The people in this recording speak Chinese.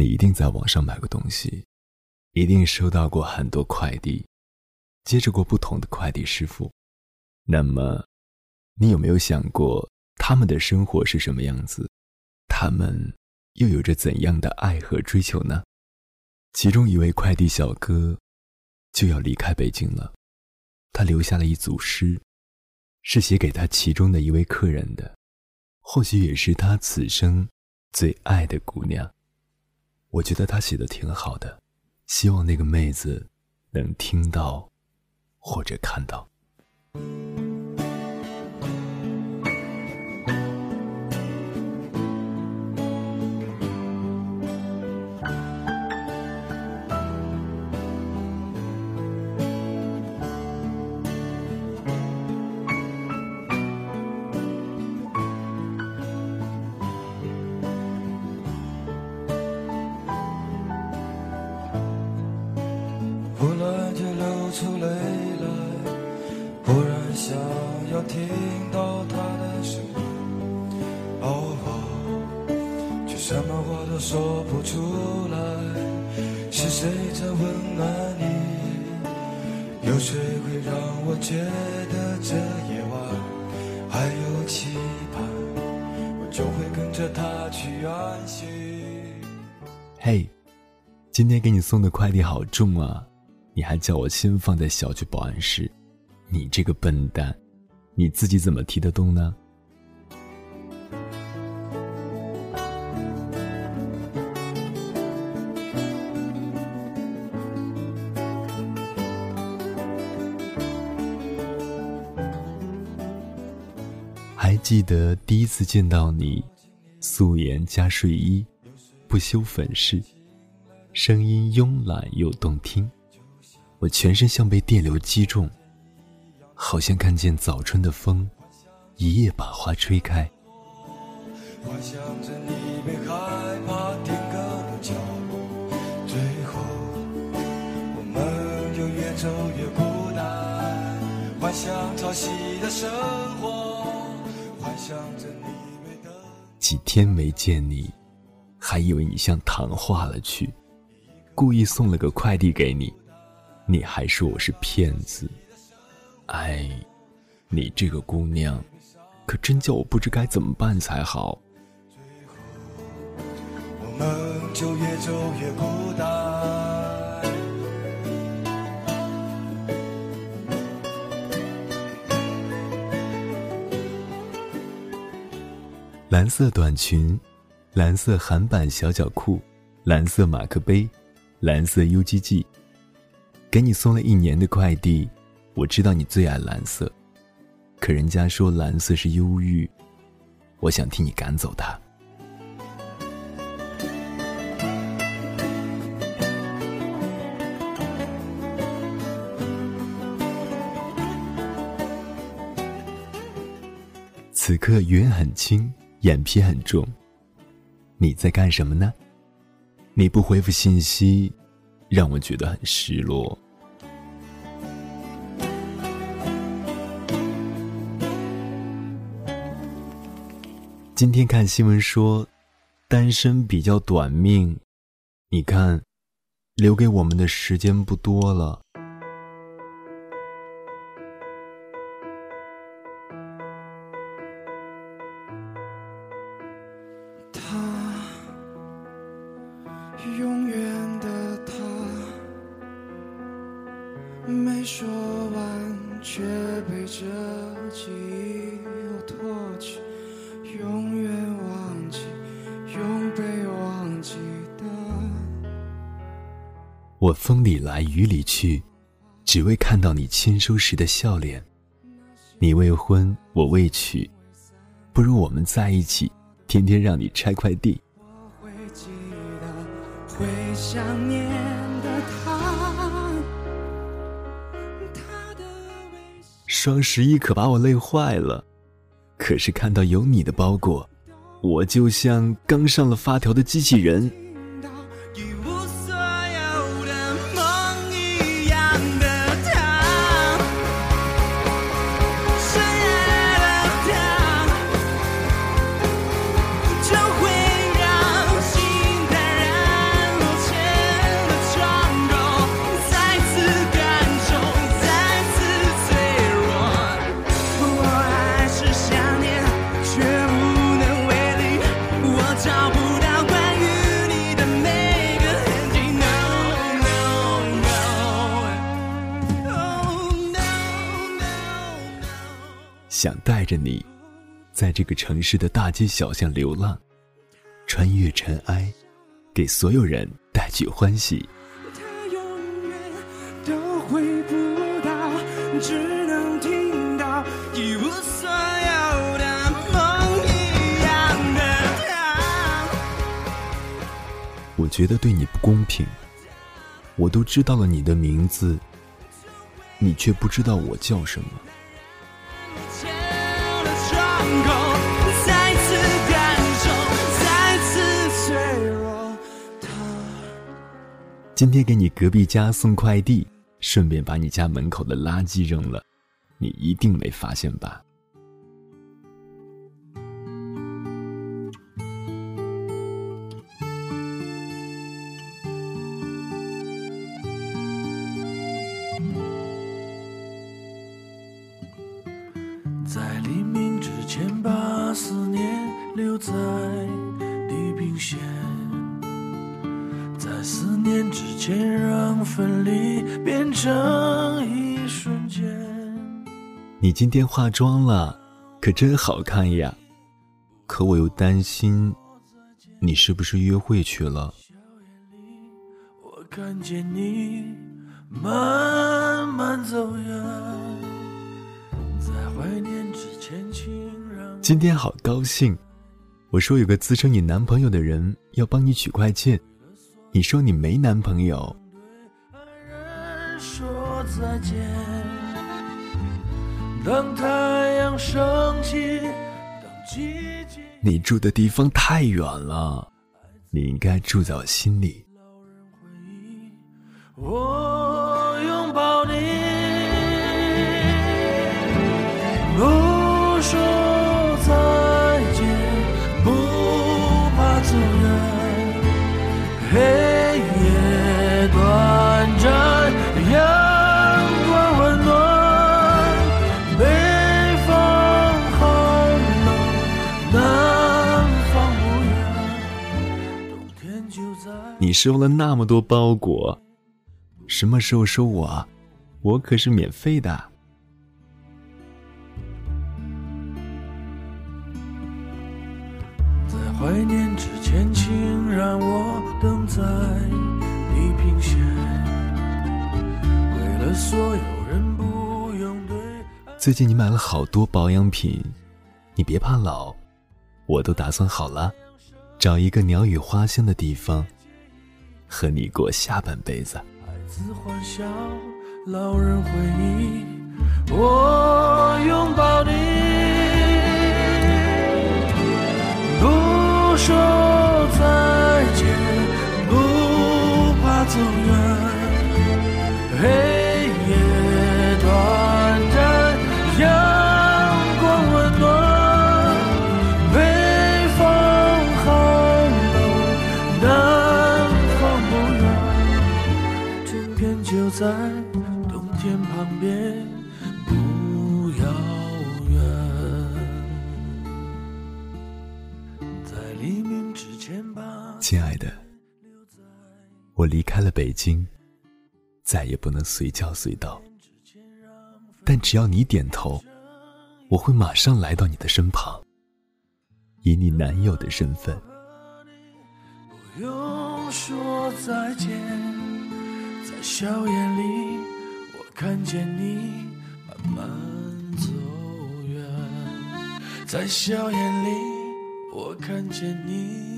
你一定在网上买过东西，一定收到过很多快递，接触过不同的快递师傅。那么，你有没有想过他们的生活是什么样子？他们又有着怎样的爱和追求呢？其中一位快递小哥就要离开北京了，他留下了一组诗，是写给他其中的一位客人的，或许也是他此生最爱的姑娘。我觉得他写得挺好的，希望那个妹子能听到或者看到。出泪来，忽然想要听到他的声音，却什么话都说不出来。是谁在温暖你？有谁会让我觉得这夜晚还有期盼？我就会跟着他去安息。嘿，今天给你送的快递好重啊，你还叫我先放在小区保安室，你这个笨蛋，你自己怎么提得动呢？还记得第一次见到你，素颜加睡衣，不修粉饰，声音慵懒又动听。我全身像被电流击中，好像看见早春的风一夜把花吹开。我想着你别害怕，定格了脚步，最后我们就越走越孤单。幻想朝夕的生活，幻想着你没等几天没见你，还以为你像糖化了去，故意送了个快递给你，你还说我是骗子。哎，你这个姑娘可真叫我不知该怎么办才好。最后我们就越走越孤单。蓝色短裙，蓝色韩版小脚裤，蓝色马克杯，蓝色 UGG。给你送了1年的快递，我知道你最爱蓝色，可人家说蓝色是忧郁，我想替你赶走它。此刻云很轻，眼皮很重，你在干什么呢？你不回复信息，让我觉得很失落。今天看新闻说，单身比较短命，你看，留给我们的时间不多了。没说完，却被这记忆又唾弃，永远忘记，永被忘记的。我风里来雨里去，只为看到你签收时的笑脸。你未婚，我未娶，不如我们在一起，天天让你拆快递。我会记得，会想念的他。双11可把我累坏了，可是看到有你的包裹，我就像刚上了发条的机器人。想带着你在这个城市的大街小巷流浪，穿越尘埃，给所有人带去欢喜。他永远都回不到，只能听到一无所有的梦一样的他。我觉得对你不公平，我都知道了你的名字，你却不知道我叫什么。再次感受，再次脆弱。今天给你隔壁家送快递，顺便把你家门口的垃圾扔了，你一定没发现吧？在黎明之前把思念留在地平线，在思念之前让分离变成一瞬间。你今天化妆了，可真好看呀，可我又担心你是不是约会去了。我看见你慢慢走远，今天好高兴。我说有个自称你男朋友的人要帮你取快件，你说你没男朋友。说再见，当太阳升起，当季节。你住的地方太远了，你应该住在我心里。我拥抱你。说再见，不怕走远，黑夜短暂，阳光温暖，北方好冷，南方不远，冬天就在。你收了那么多包裹，什么时候收我？我可是免费的。怀念之前，请让我等在地平线，为了所有人不用对。最近你买了好多保养品，你别怕老，我都打算好了，找一个鸟语花香的地方，和你过下半辈子。孩子欢笑，老人回忆，我拥抱你。不。说再见，不怕走远，黑夜短暂，阳光温暖，北方好冷，南方不远，春天就在冬天旁边。亲爱的，我离开了北京，再也不能随叫随到，但只要你点头，我会马上来到你的身旁，以你男友的身份。不用说再见，在笑眼里我看见你慢慢走远，在笑眼里我看见你。